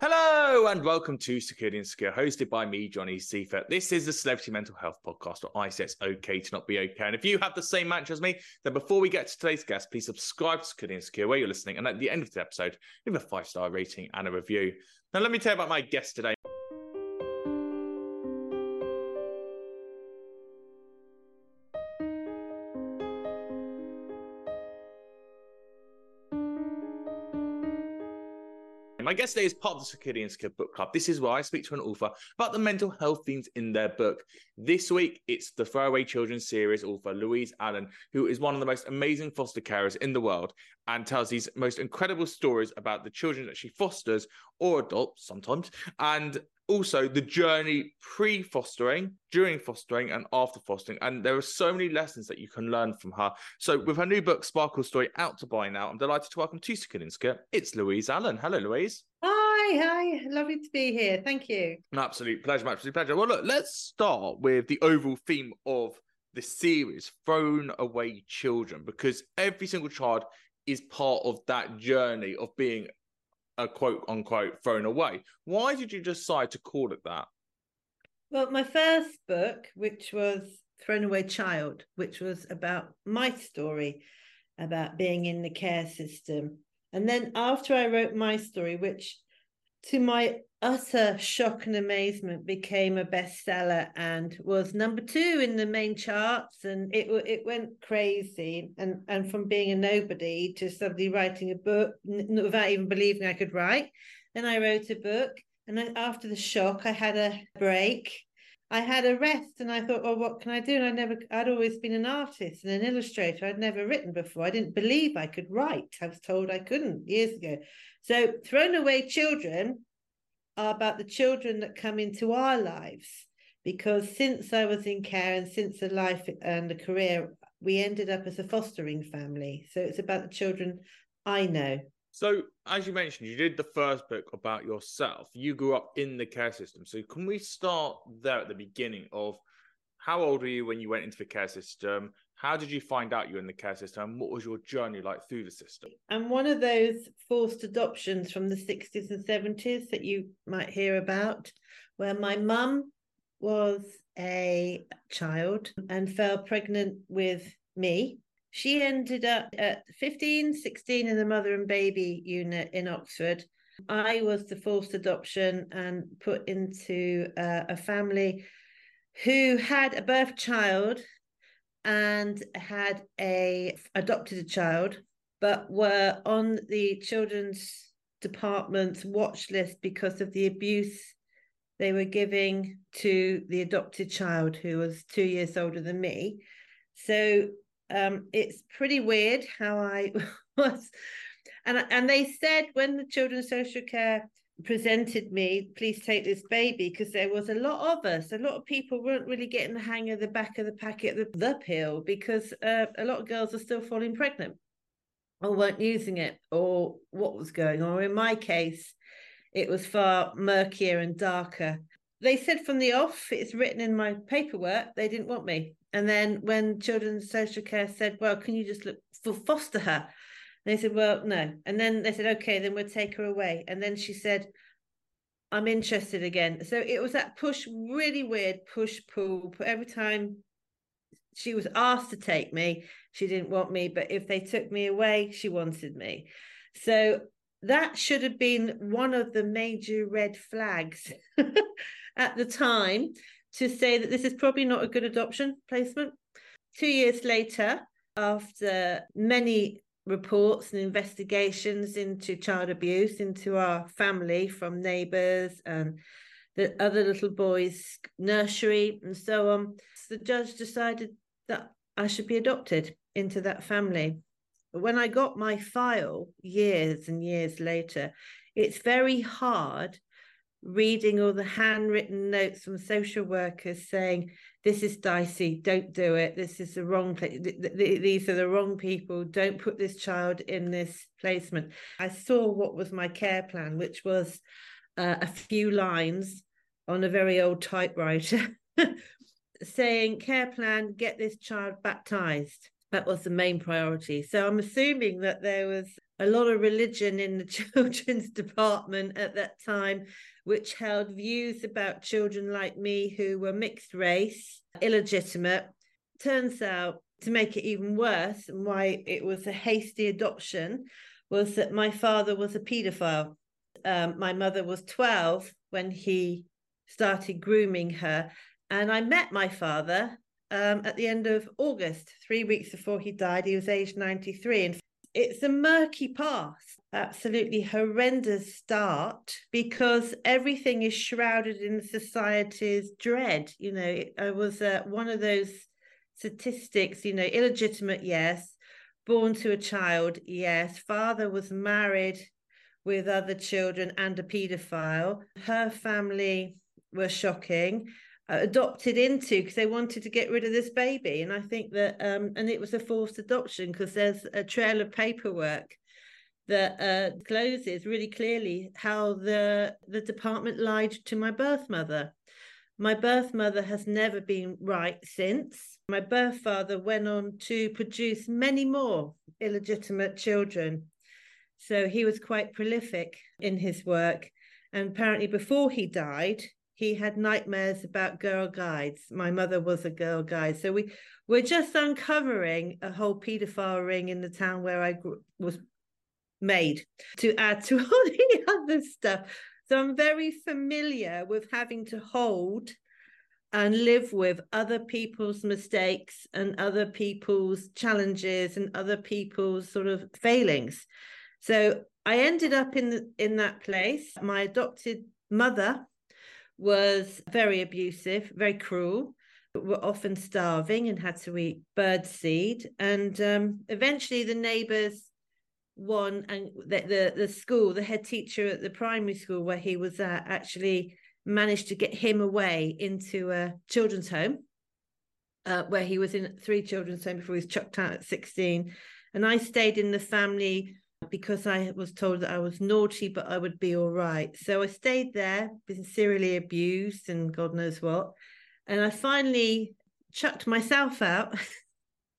Hello and welcome to Secure The Insecure, hosted by me, Johnny Seifert. This is the Celebrity Mental Health Podcast, where I say it's okay to not be okay. And if you have the same mantra as me, then before we get to today's guest, please subscribe to Secure The Insecure where you're listening. And at the end of the episode, leave a 5-star rating and a review. Now, let me tell you about my guest today. My guest today is part of the Secure The Insecure Book Club. This is where I speak to an author about the mental health themes in their book. This week, it's the Thrown Away Children series author Louise Allen, who is one of the most amazing foster carers in the world and tells these most incredible stories about the children that she fosters, or adults sometimes, and also the journey pre-fostering, during fostering, and after fostering. And there are so many lessons that you can learn from her. So with her new book, Sparkle Story, out to buy now, I'm delighted to welcome to Secure The Insecure, it's Louise Allen. Hello, Louise. Hi. Lovely to be here. Thank you. An absolute pleasure, Well, look, let's start with the overall theme of the series, Thrown Away Children, because every single child is part of that journey of being a quote-unquote thrown away. Why did you decide to call it that? Well, my first book, which was Thrown Away Child, which was about my story, about being in the care system. And then after I wrote my story, which to my utter shock and amazement became a bestseller and was number 2 in the main charts, and it went crazy, and from being a nobody to somebody writing a book without even believing I could write. Then I wrote a book, and then after the shock I had a break, I had a rest, and I thought, well, what can I do? And I'd always been an artist and an illustrator. I'd never written before. I didn't believe I could write. I was told I couldn't years ago. So Thrown Away Children are about the children that come into our lives, because since I was in care and since a life and a career, we ended up as a fostering family. So it's about the children I know. So as you mentioned, you did the first book about yourself. You grew up in the care system. So can we start there at the beginning of how old were you when you went into the care system? How did you find out you were in the care system? What was your journey like through the system? I'm one of those forced adoptions from the 60s and 70s that you might hear about, where my mum was a child and fell pregnant with me. She ended up at 15, 16 in the mother and baby unit in Oxford. I was the forced adoption and put into a family who had a birth child and had adopted a child, but were on the children's department's watch list because of the abuse they were giving to the adopted child, who was 2 years older than me. So it's pretty weird how I was. And they said when the children's social care presented me, please take this baby, because there was a lot of us. A lot of people weren't really getting the hang of the back of the packet of the pill, because a lot of girls are still falling pregnant or weren't using it, or what was going on. In my case, it was far murkier and darker. They said from the off, it's written in my paperwork, they didn't want me. And then when children's social care said, well, can you just look for foster her? They said, well, no. And then they said, okay, then we'll take her away. And then she said, I'm interested again. So it was that push, really weird push-pull. Every time she was asked to take me, she didn't want me. But if they took me away, she wanted me. So that should have been one of the major red flags at the time to say that this is probably not a good adoption placement. 2 years later, after many reports and investigations into child abuse, into our family from neighbours and the other little boys' nursery and so on, the judge decided that I should be adopted into that family. But when I got my file years and years later, it's very hard reading all the handwritten notes from social workers saying, this is dicey, don't do it, this is the wrong place, these are the wrong people, don't put this child in this placement. I saw what was my care plan, which was a few lines on a very old typewriter saying, care plan, get this child baptized. That was the main priority. So I'm assuming that there was a lot of religion in the children's department at that time, which held views about children like me who were mixed race, illegitimate. Turns out, to make it even worse, and why it was a hasty adoption, was that my father was a paedophile. My mother was 12 when he started grooming her. And I met my father at the end of August, 3 weeks before he died. He was aged 93. And it's a murky past, absolutely horrendous start, because everything is shrouded in society's dread. You know, I was one of those statistics, you know, illegitimate, yes, born to a child, yes, father was married with other children and a paedophile. Her family were shocking. Adopted into because they wanted to get rid of this baby. And I think that and it was a forced adoption, because there's a trail of paperwork that discloses really clearly how the department lied to my birth mother. My birth mother has never been right since. My birth father went on to produce many more illegitimate children. So he was quite prolific in his work. And apparently before he died, he had nightmares about girl guides. My mother was a girl guide. So we're just uncovering a whole paedophile ring in the town where I was made, to add to all the other stuff. So I'm very familiar with having to hold and live with other people's mistakes and other people's challenges and other people's sort of failings. So I ended up in that place. My adopted mother was very abusive, very cruel, but were often starving and had to eat birdseed. And eventually the neighbours won, and the school, the head teacher at the primary school where he was at, actually managed to get him away into a children's home, where he was in three children's homes before he was chucked out at 16. And I stayed in the family because I was told that I was naughty, but I would be all right. So I stayed there, been serially abused and God knows what. And I finally chucked myself out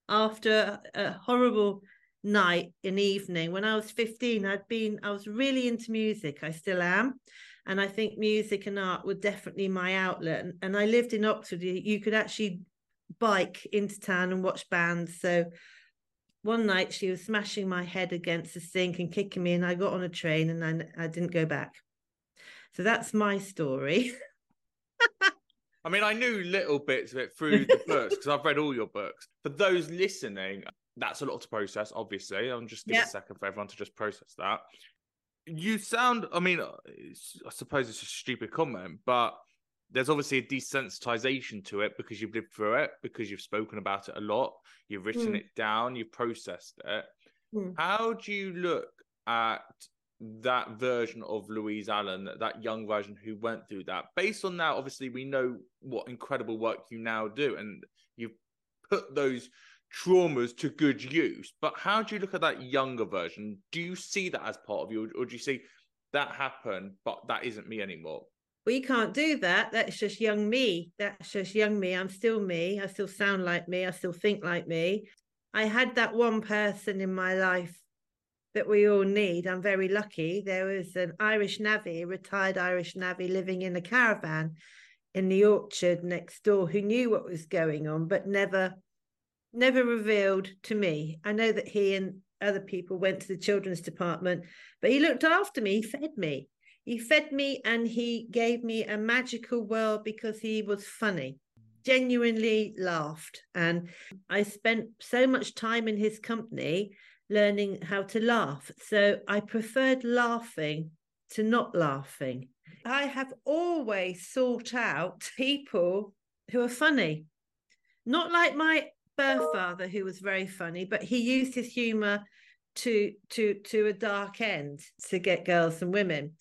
after a horrible night and evening. When I was 15, I was really into music. I still am. And I think music and art were definitely my outlet. And I lived in Oxford. You could actually bike into town and watch bands. So one night she was smashing my head against the sink and kicking me, and I got on a train and I didn't go back. So that's my story. I mean, I knew little bits of it through the books, because I've read all your books. For those listening, that's a lot to process, obviously. I'm just giving a second for everyone to just process that. You sound, I mean, I suppose it's a stupid comment, but there's obviously a desensitization to it because you've lived through it, because you've spoken about it a lot, you've written it down, you've processed it. How do you look at that version of Louise Allen, that young version who went through that? Based on that, obviously, we know what incredible work you now do, and you've put those traumas to good use. But how do you look at that younger version? Do you see that as part of you, or do you see that happened, but that isn't me anymore? We can't do that. That's just young me. That's just young me. I'm still me. I still sound like me. I still think like me. I had that one person in my life that we all need. I'm very lucky. There was an Irish navvy, a retired Irish navvy living in a caravan in the orchard next door who knew what was going on, but never revealed to me. I know that he and other people went to the children's department, but he looked after me. He fed me. He fed me and he gave me a magical world because he was funny, genuinely laughed. And I spent so much time in his company learning how to laugh. So I preferred laughing to not laughing. I have always sought out people who are funny, not like my birthfather who was very funny, but he used his humour to a dark end to get girls and women,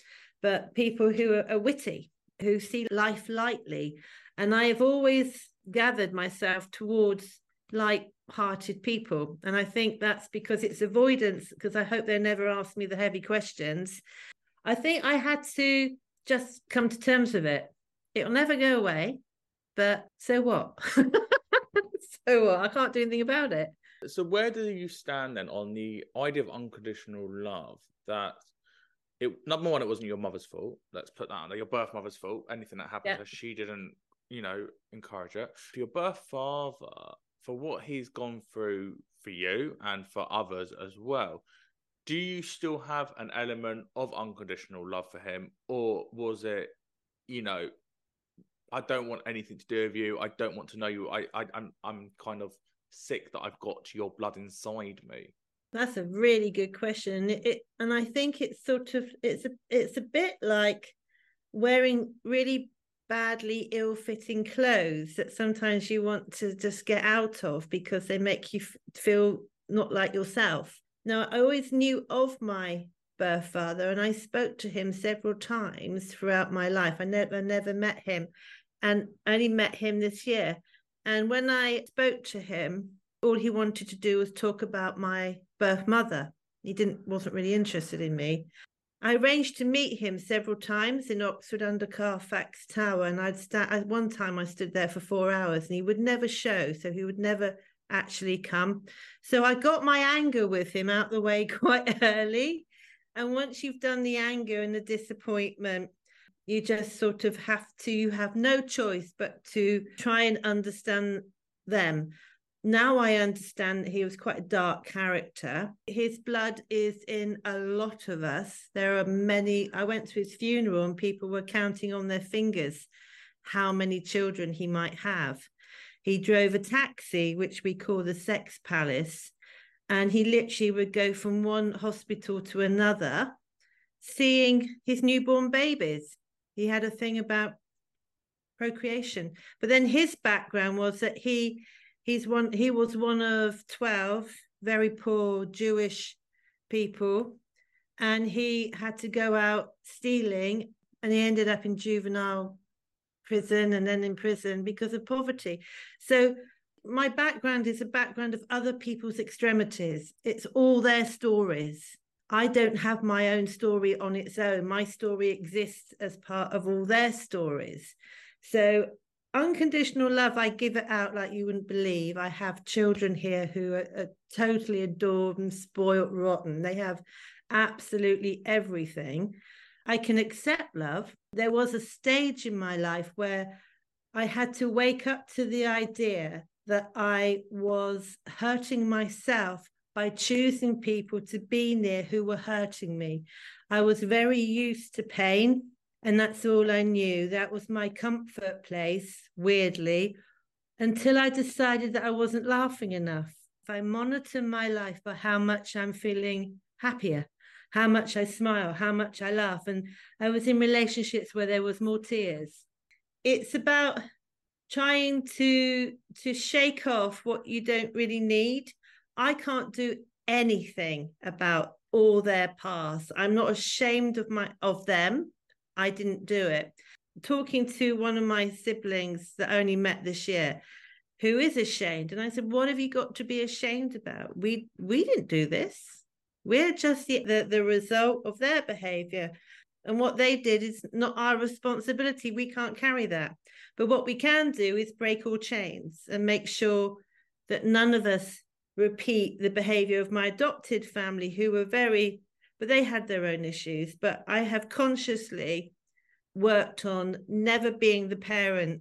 but people who are witty, who see life lightly. And I have always gathered myself towards like-hearted people. And I think that's because it's avoidance, because I hope they never ask me the heavy questions. I think I had to just come to terms with it. It'll never go away, but so what? So what? I can't do anything about it. So where do you stand then on the idea of unconditional love? That it, number one, it wasn't your mother's fault. Let's put that on there. Your birth mother's fault. Anything that happened to her, she didn't, encourage it. For your birth father, for what he's gone through for you and for others as well, do you still have an element of unconditional love for him? Or was it, I don't want anything to do with you. I don't want to know you. I'm kind of sick that I've got your blood inside me? That's a really good question. And I think it's sort of, it's a bit like wearing really badly ill-fitting clothes that sometimes you want to just get out of because they make you feel not like yourself. Now, I always knew of my birth father and I spoke to him several times throughout my life. I never met him and only met him this year. And when I spoke to him, all he wanted to do was talk about my birth mother. He wasn't really interested in me. I arranged to meet him several times in Oxford under Carfax Tower. And one time I stood there for 4 hours and he would never show. So he would never actually come. So I got my anger with him out the way quite early. And once you've done the anger and the disappointment, you just sort of have no choice but to try and understand them. Now I understand that he was quite a dark character. His blood is in a lot of us. There are many. I went to his funeral and people were counting on their fingers how many children he might have. He drove a taxi, which we call the Sex Palace, and he literally would go from one hospital to another, seeing his newborn babies. He had a thing about procreation, but then his background was that he was one of 12 very poor Jewish people, and he had to go out stealing, and he ended up in juvenile prison and then in prison because of poverty. So my background is a background of other people's extremities. It's all their stories. I don't have my own story on its own. My story exists as part of all their stories. So unconditional love, I give it out like you wouldn't believe. I have children here who are totally adored and spoiled rotten. They have absolutely everything. I can accept love. There was a stage in my life where I had to wake up to the idea that I was hurting myself by choosing people to be near who were hurting me. I was very used to pain, and that's all I knew. That was my comfort place, weirdly, until I decided that I wasn't laughing enough. If I monitor my life by how much I'm feeling happier, how much I smile, how much I laugh, and I was in relationships where there was more tears. It's about trying to shake off what you don't really need. I can't do anything about all their past. I'm not ashamed of them. I didn't do it. Talking to one of my siblings that I only met this year, who is ashamed, and I said, "What have you got to be ashamed about? We didn't do this. We're just the result of their behaviour, and what they did is not our responsibility. We can't carry that. But what we can do is break all chains and make sure that none of us repeat the behavior of my adopted family, who were but they had their own issues. But I have consciously worked on never being the parent,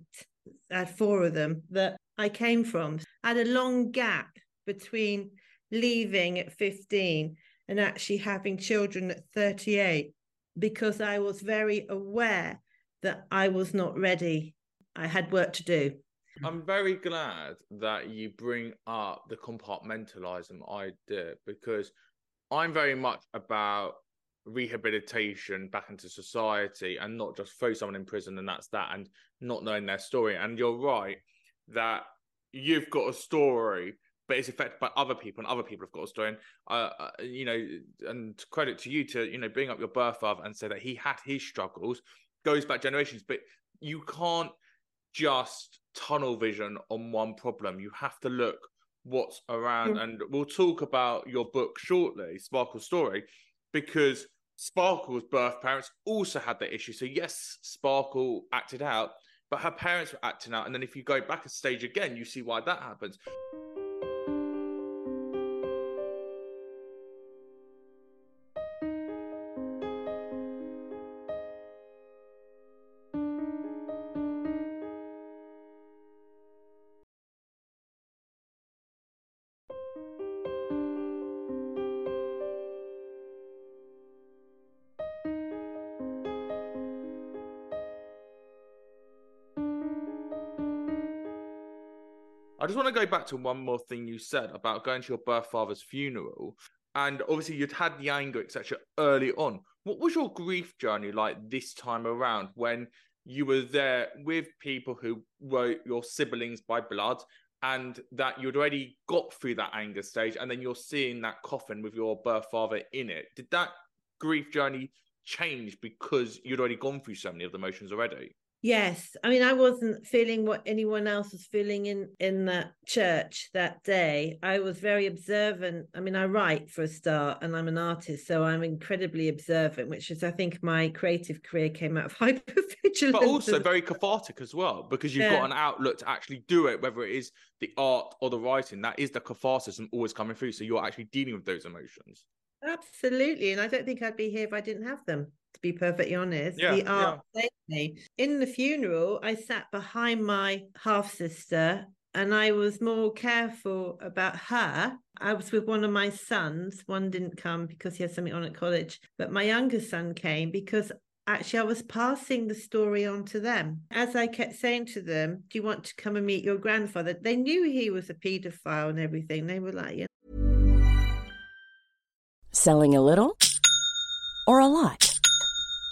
I had four of them, that I came from. I had a long gap between leaving at 15 and actually having children at 38, because I was very aware that I was not ready. I had work to do. I'm very glad that you bring up the compartmentalism idea, because I'm very much about rehabilitation back into society and not just throw someone in prison and that's that, and not knowing their story. And you're right that you've got a story, but it's affected by other people, and other people have got a story. And you know, and credit to you to, you know, bring up your birth father and say that he had his struggles, goes back generations. But you can't just tunnel vision on one problem. You have to look what's around. Mm. And we'll talk about your book shortly, Sparkle Story, because Sparkle's birth parents also had that issue. So yes, Sparkle acted out, but her parents were acting out. And then if you go back a stage again, you see why that happens. I just want to go back to one more thing you said about going to your birth father's funeral, and obviously you'd had the anger, etc., early on. What was your grief journey like this time around, when you were there with people who were your siblings by blood, and that you'd already got through that anger stage, and then you're seeing that coffin with your birth father in it? Did that grief journey change because you'd already gone through so many of the emotions already? Yes. I mean, I wasn't feeling what anyone else was feeling in that church that day. I was very observant. I mean, I write for a start, and I'm an artist, so I'm incredibly observant, which is, I think, my creative career came out of hypervigilance. But also very cathartic as well, because you've got an outlet to actually do it, whether it is the art or the writing. That is the catharsis always coming through. So you're actually dealing with those emotions. Absolutely. And I don't think I'd be here if I didn't have them, to be perfectly honest. Yeah, the art saved me. In the funeral, I sat behind my half-sister, and I was more careful about her. I was with one of my sons. One didn't come because he had something on at college, but my younger son came because actually I was passing the story on to them. As I kept saying to them, do you want to come and meet your grandfather? They knew he was a paedophile and everything. They were like, yeah. Selling a little or a lot?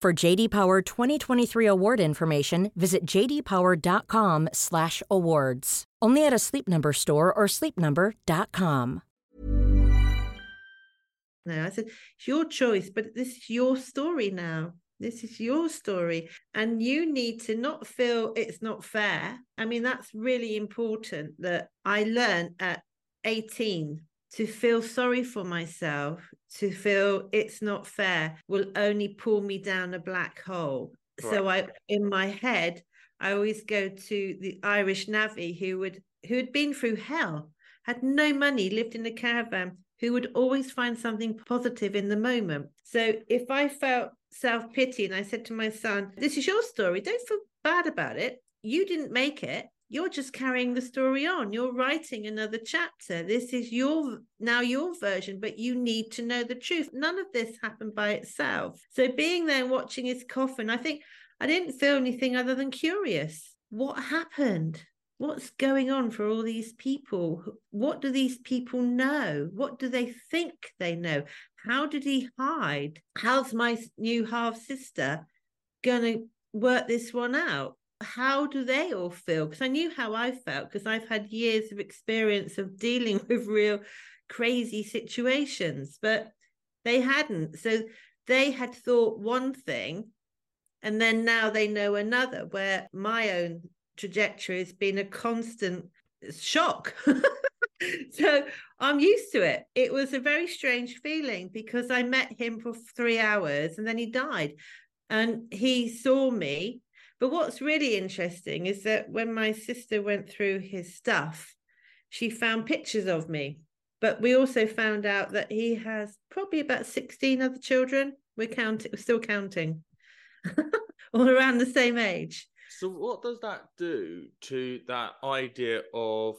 For JD Power 2023 award information, visit jdpower.com/awards. Only at a Sleep Number store or sleepnumber.com. No, I said, it's your choice, but this is your story now. This is your story. And you need to not feel it's not fair. I mean, that's really important, that I learned at 18 to feel sorry for myself, to feel it's not fair will only pull me down a black hole. Right. So in my head, I always go to the Irish navvy who'd been through hell, had no money, lived in a caravan, who would always find something positive in the moment. So if I felt self-pity and I said to my son, this is your story, don't feel bad about it. You didn't make it. You're just carrying the story on. You're writing another chapter. This is now your version, but you need to know the truth. None of this happened by itself. So being there and watching his coffin, I think I didn't feel anything other than curious. What happened? What's going on for all these people? What do these people know? What do they think they know? How did he hide? How's my new half-sister going to work this one out? How do they all feel? Because I knew how I felt, because I've had years of experience of dealing with real crazy situations, but they hadn't. So they had thought one thing, and then now they know another, where my own trajectory has been a constant shock. So I'm used to it. It was a very strange feeling, because I met him for 3 hours and then he died and he saw me. But what's really interesting is that when my sister went through his stuff, she found pictures of me. But we also found out that he has probably about 16 other children. We're still counting, all around the same age. So what does that do to that idea of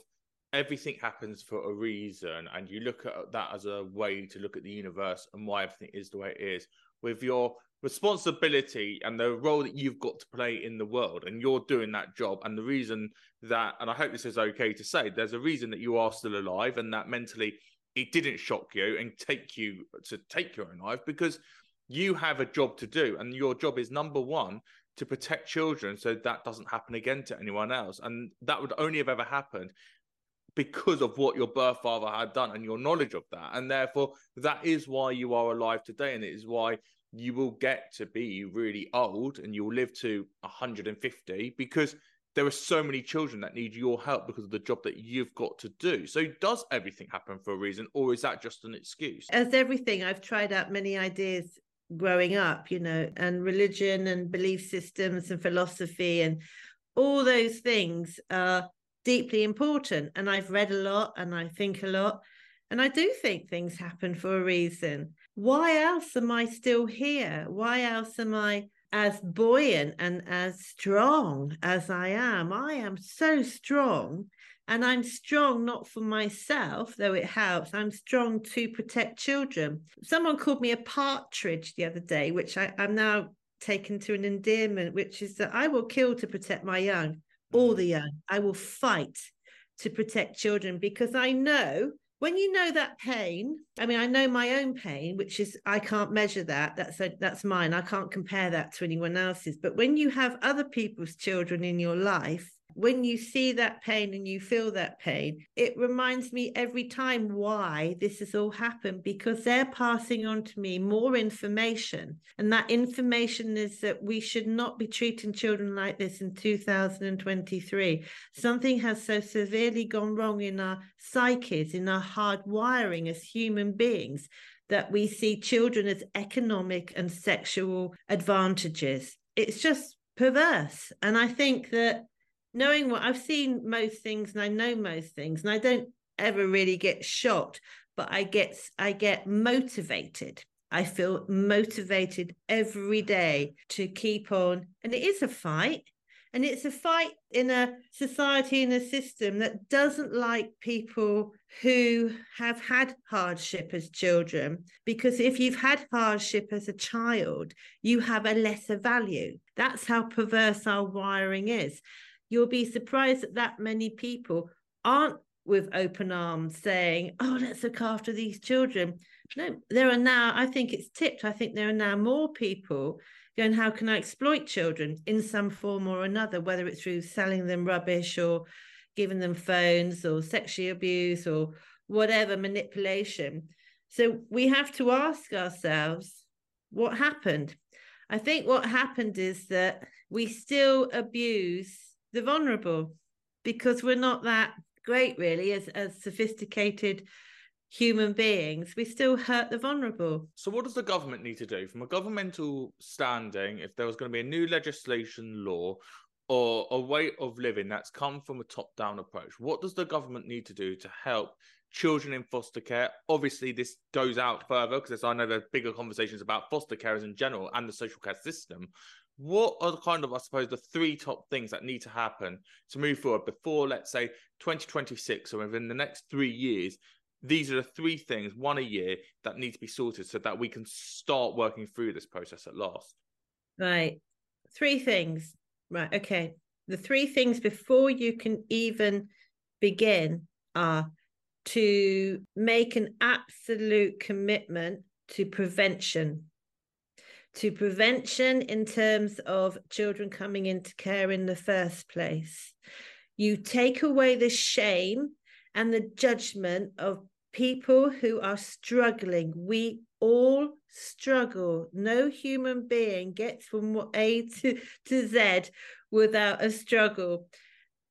everything happens for a reason, and you look at that as a way to look at the universe and why everything is the way it is, with your responsibility and the role that you've got to play in the world, and you're doing that job, and the reason that, and I hope this is okay to say, there's a reason that you are still alive, and that mentally it didn't shock you and take you to take your own life, because you have a job to do, and your job is number one to protect children so that doesn't happen again to anyone else. And that would only have ever happened because of what your birth father had done and your knowledge of that. And therefore, that is why you are alive today. And it is why you will get to be really old and you'll live to 150, because there are so many children that need your help because of the job that you've got to do. So does everything happen for a reason, or is that just an excuse? As everything, I've tried out many ideas growing up, and religion and belief systems and philosophy and all those things are deeply important. And I've read a lot and I think a lot, and I do think things happen for a reason. Why else am I still here? Why else am I as buoyant and as strong as I am? I am so strong, and I'm strong not for myself, though it helps. I'm strong to protect children. Someone called me a partridge the other day, which I'm now taken to an endearment, which is that I will kill to protect my young, all the young. I will fight to protect children, because I know when you know that pain, I mean, I know my own pain, which is I can't measure that. That's mine. I can't compare that to anyone else's. But when you have other people's children in your life, when you see that pain and you feel that pain, it reminds me every time why this has all happened, because they're passing on to me more information. And that information is that we should not be treating children like this in 2023. Something has so severely gone wrong in our psyches, in our hard wiring as human beings, that we see children as economic and sexual advantages. It's just perverse. And I think that knowing what I've seen, most things, and I know most things, and I don't ever really get shocked, but I get motivated. I feel motivated every day to keep on. And it is a fight. And it's a fight in a society and a system that doesn't like people who have had hardship as children, because if you've had hardship as a child, you have a lesser value. That's how perverse our wiring is. You'll be surprised that many people aren't with open arms saying, oh, let's look after these children. No, there are now, I think it's tipped. I think there are now more people going, how can I exploit children in some form or another, whether it's through selling them rubbish or giving them phones or sexual abuse or whatever, manipulation. So we have to ask ourselves, what happened? I think what happened is that we still abuse the vulnerable because we're not that great, really, as sophisticated human beings. We still hurt the vulnerable. So what does the government need to do from a governmental standing if there was going to be a new legislation, law, or a way of living that's come from a top-down approach? What does the government need to do to help children in foster care? Obviously, this goes out further because I know there are bigger conversations about foster carers in general and the social care system. What are the kind of, I suppose, the three top things that need to happen to move forward before, let's say, 2026 or within the next 3 years? These are the three things, one a year, that need to be sorted so that we can start working through this process at last. Right. Three things. Right. Okay. The three things before you can even begin are to make an absolute commitment to prevention. To prevention in terms of children coming into care in the first place. You take away the shame and the judgment of people who are struggling. We all struggle. No human being gets from A to Z without a struggle.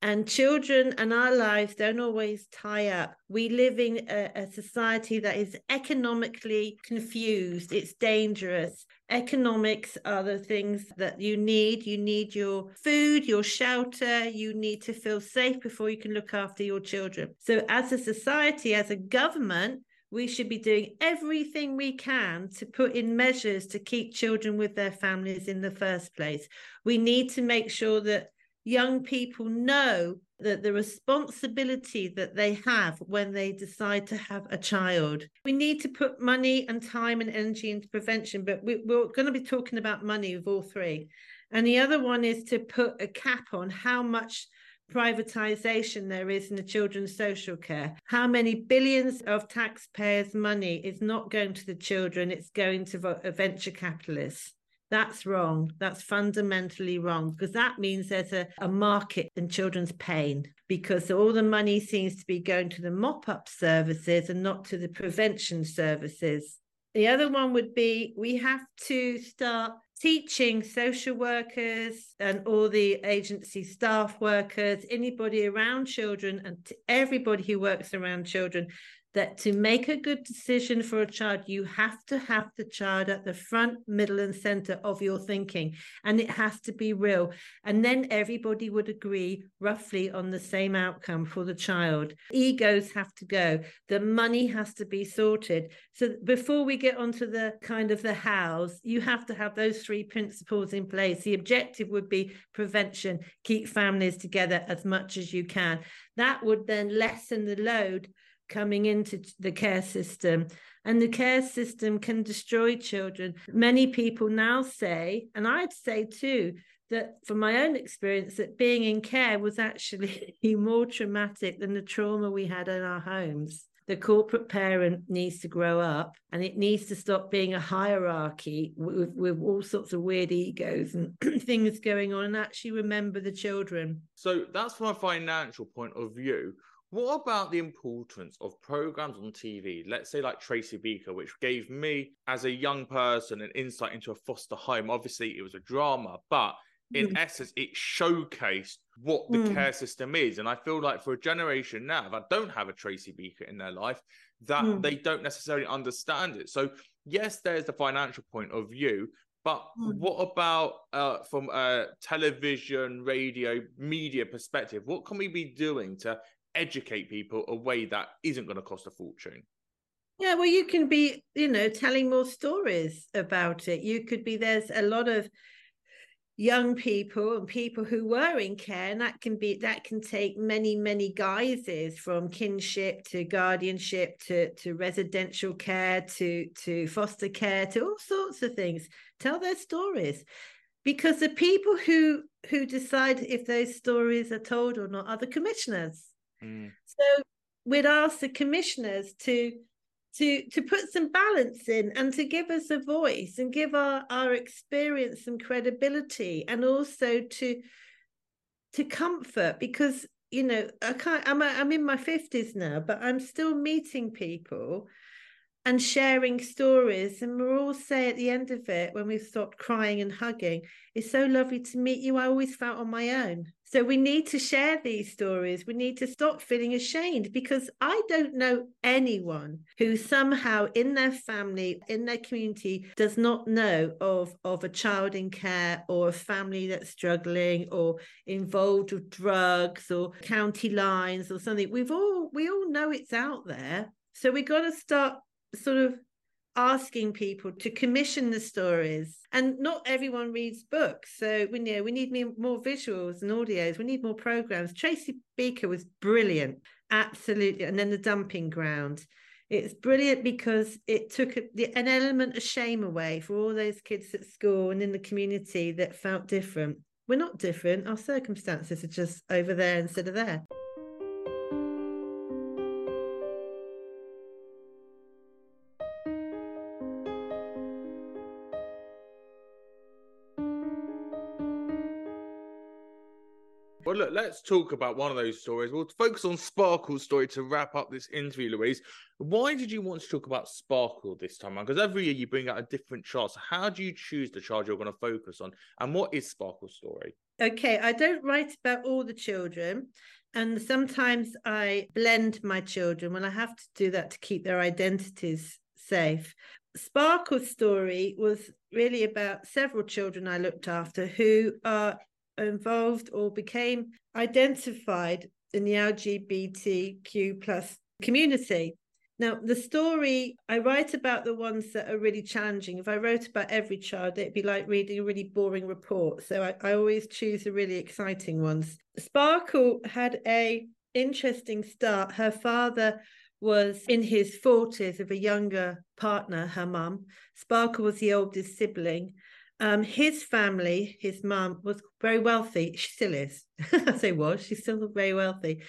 And children and our lives don't always tie up. We live in a society that is economically confused. It's dangerous. Economics are the things that you need. You need your food, your shelter. You need to feel safe before you can look after your children. So as a society, as a government, we should be doing everything we can to put in measures to keep children with their families in the first place. We need to make sure that young people know that the responsibility that they have when they decide to have a child. We need to put money and time and energy into prevention, but we're going to be talking about money with all three. And the other one is to put a cap on how much privatization there is in the children's social care. How many billions of taxpayers' money is not going to the children, it's going to venture capitalists. That's wrong. That's fundamentally wrong, because that means there's a market in children's pain, because all the money seems to be going to the mop-up services and not to the prevention services. The other one would be we have to start teaching social workers and all the agency staff workers, anybody around children and everybody who works around children, that to make a good decision for a child, you have to have the child at the front, middle and center of your thinking, and it has to be real. And then everybody would agree roughly on the same outcome for the child. Egos have to go. The money has to be sorted. So before we get onto the kind of the hows, you have to have those three principles in place. The objective would be prevention, keep families together as much as you can. That would then lessen the load coming into the care system, and the care system can destroy children. Many people now say, and I'd say too, that from my own experience, that being in care was actually more traumatic than the trauma we had in our homes. The corporate parent needs to grow up, and it needs to stop being a hierarchy with all sorts of weird egos and things going on, and actually remember the children. So that's from a financial point of view. What about the importance of programs on TV, let's say like Tracy Beaker, which gave me as a young person an insight into a foster home? Obviously, it was a drama, but in essence, it showcased what the care system is. And I feel like for a generation now that don't have a Tracy Beaker in their life, that they don't necessarily understand it. So yes, there's the financial point of view, but what about from a television, radio, media perspective? What can we be doing to educate people a way that isn't going to cost a fortune? Yeah, well, you can be, telling more stories about it. You could be, there's a lot of young people and people who were in care, and that can take many guises, from kinship to guardianship to residential care to foster care to all sorts of things. Tell their stories, because the people who decide if those stories are told or not are the commissioners. So we'd ask the commissioners to put some balance in and to give us a voice and give our experience some credibility, and also to comfort, because, you know, I'm in my 50s now, but I'm still meeting people and sharing stories, and we're all say at the end of it, when we've stopped crying and hugging, it's so lovely to meet you, I always felt on my own. So we need to share these stories. We need to stop feeling ashamed, because I don't know anyone who somehow in their family, in their community, does not know of a child in care, or a family that's struggling, or involved with drugs, or county lines or something. We all know it's out there. So we got to start sort of asking people to commission the stories. And not everyone reads books, so we need more visuals and audios. We need more programs. Tracy Beaker was brilliant, absolutely. And then the Dumping Ground, it's brilliant because it took an element of shame away for all those kids at school and in the community that felt different. We're not different, our circumstances are just over there instead of there. Well, look, let's talk about one of those stories. We'll focus on Sparkle's story to wrap up this interview, Louise. Why did you want to talk about Sparkle this time around? Because every year you bring out a different child. So how do you choose the child you're going to focus on? And what is Sparkle's story? Okay, I don't write about all the children. And sometimes I blend my children when I have to do that to keep their identities safe. Sparkle's story was really about several children I looked after who are involved or became identified in the LGBTQ plus community. Now, the story, I write about the ones that are really challenging. If I wrote about every child, it'd be like reading a really boring report. So I always choose the really exciting ones. Sparkle had an interesting start. Her father was in his 40s with a younger partner, her mum. Sparkle was the oldest sibling. His family, his mum, was very wealthy. She still is. I say was. She's still very wealthy.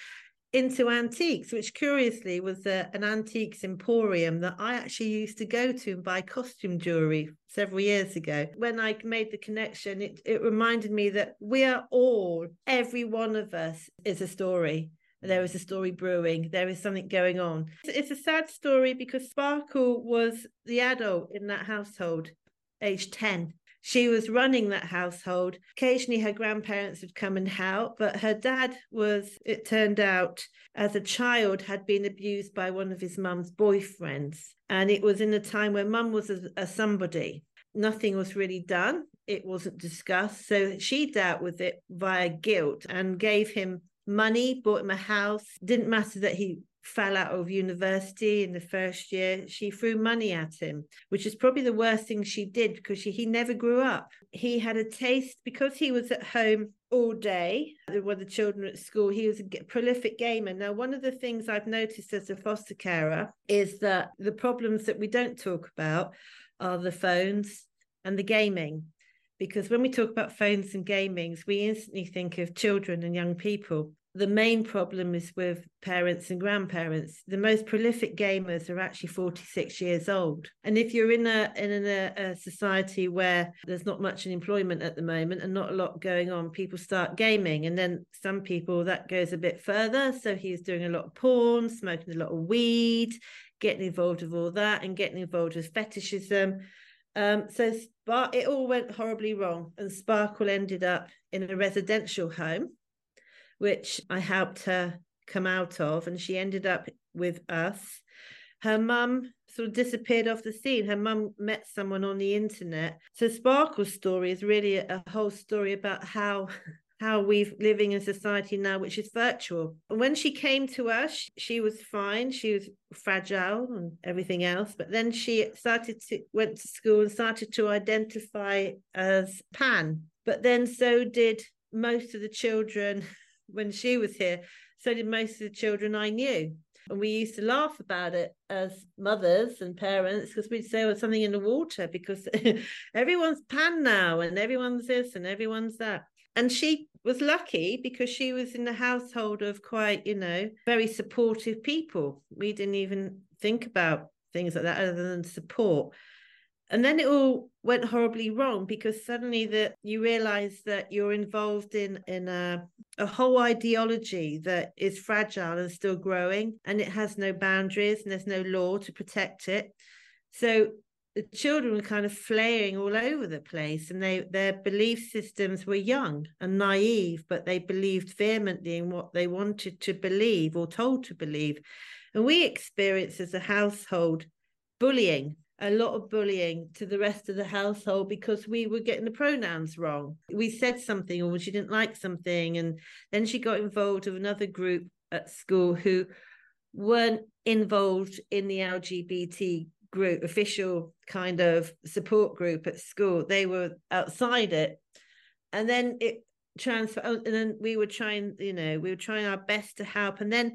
Into antiques, which curiously was an antiques emporium that I actually used to go to and buy costume jewellery several years ago. When I made the connection, it reminded me that we are all, every one of us is a story. There is a story brewing. There is something going on. It's a sad story because Sparkle was the adult in that household, age 10. She was running that household. Occasionally her grandparents would come and help, but her dad was, it turned out, as a child had been abused by one of his mum's boyfriends. And it was in a time where mum was a somebody. Nothing was really done. It wasn't discussed. So she dealt with it via guilt and gave him money, bought him a house. Didn't matter that he fell out of university in the first year. She threw money at him, which is probably the worst thing she did, because he never grew up. He had a taste, because he was at home all day with the children at school. He was a prolific gamer. Now, one of the things I've noticed as a foster carer is that the problems that we don't talk about are the phones and the gaming, because when we talk about phones and gamings, we instantly think of children and young people. The main problem is with parents and grandparents. The most prolific gamers are actually 46 years old. And if you're in a society where there's not much in employment at the moment and not a lot going on, people start gaming. And then some people, that goes a bit further. So he's doing a lot of porn, smoking a lot of weed, getting involved with all that, and getting involved with fetishism. So it all went horribly wrong. And Sparkle ended up in a residential home, which I helped her come out of, and she ended up with us. Her mum sort of disappeared off the scene. Her mum met someone on the internet. So Sparkle's story is really a whole story about how we're living in society now, which is virtual. And when she came to us, she was fine. She was fragile and everything else. But then she went to school and started to identify as pan. But then so did most of the children when she was here. So did most of the children I knew. And we used to laugh about it as mothers and parents, because we'd say, well, something in the water, because everyone's pan now and everyone's this and everyone's that. And she was lucky because she was in the household of quite, very supportive people. We didn't even think about things like that other than support. And then it all went horribly wrong, because suddenly that you realize that you're involved in a whole ideology that is fragile and still growing, and it has no boundaries and there's no law to protect it. So the children were kind of flaring all over the place, and their belief systems were young and naive, but they believed vehemently in what they wanted to believe or told to believe. And we experienced as a household bullying, a lot of bullying to the rest of the household, because we were getting the pronouns wrong. We said something, or she didn't like something. And then she got involved with another group at school who weren't involved in the LGBT group, official kind of support group at school. They were outside it. And then it transferred. And then we were trying, we were trying our best to help. And then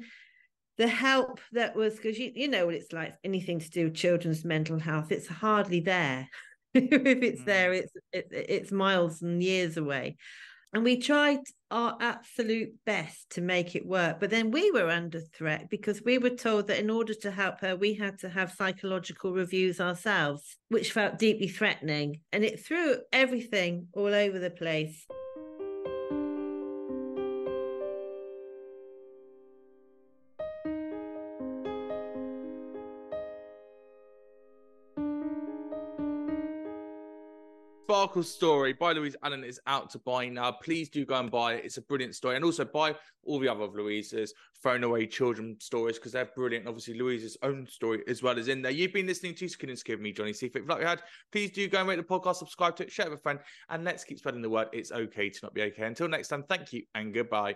the help that was, because you know what it's like, anything to do with children's mental health, it's hardly there. If it's there, it's miles and years away. And we tried our absolute best to make it work. But then we were under threat, because we were told that in order to help her, we had to have psychological reviews ourselves, which felt deeply threatening. And it threw everything all over the place. Sparkle Story by Louise Allen is out to buy now. Please do go and buy it. It's a brilliant story. And also buy all the other of Louise's Thrown Away Children stories, because they're brilliant. Obviously, Louise's own story as well is in there. You've been listening to Secure The Insecure with me, Johnny Seifert. If you like your head, please do go and rate the podcast, subscribe to it, share it with a friend, and let's keep spreading the word. It's okay to not be okay. Until next time, thank you and goodbye.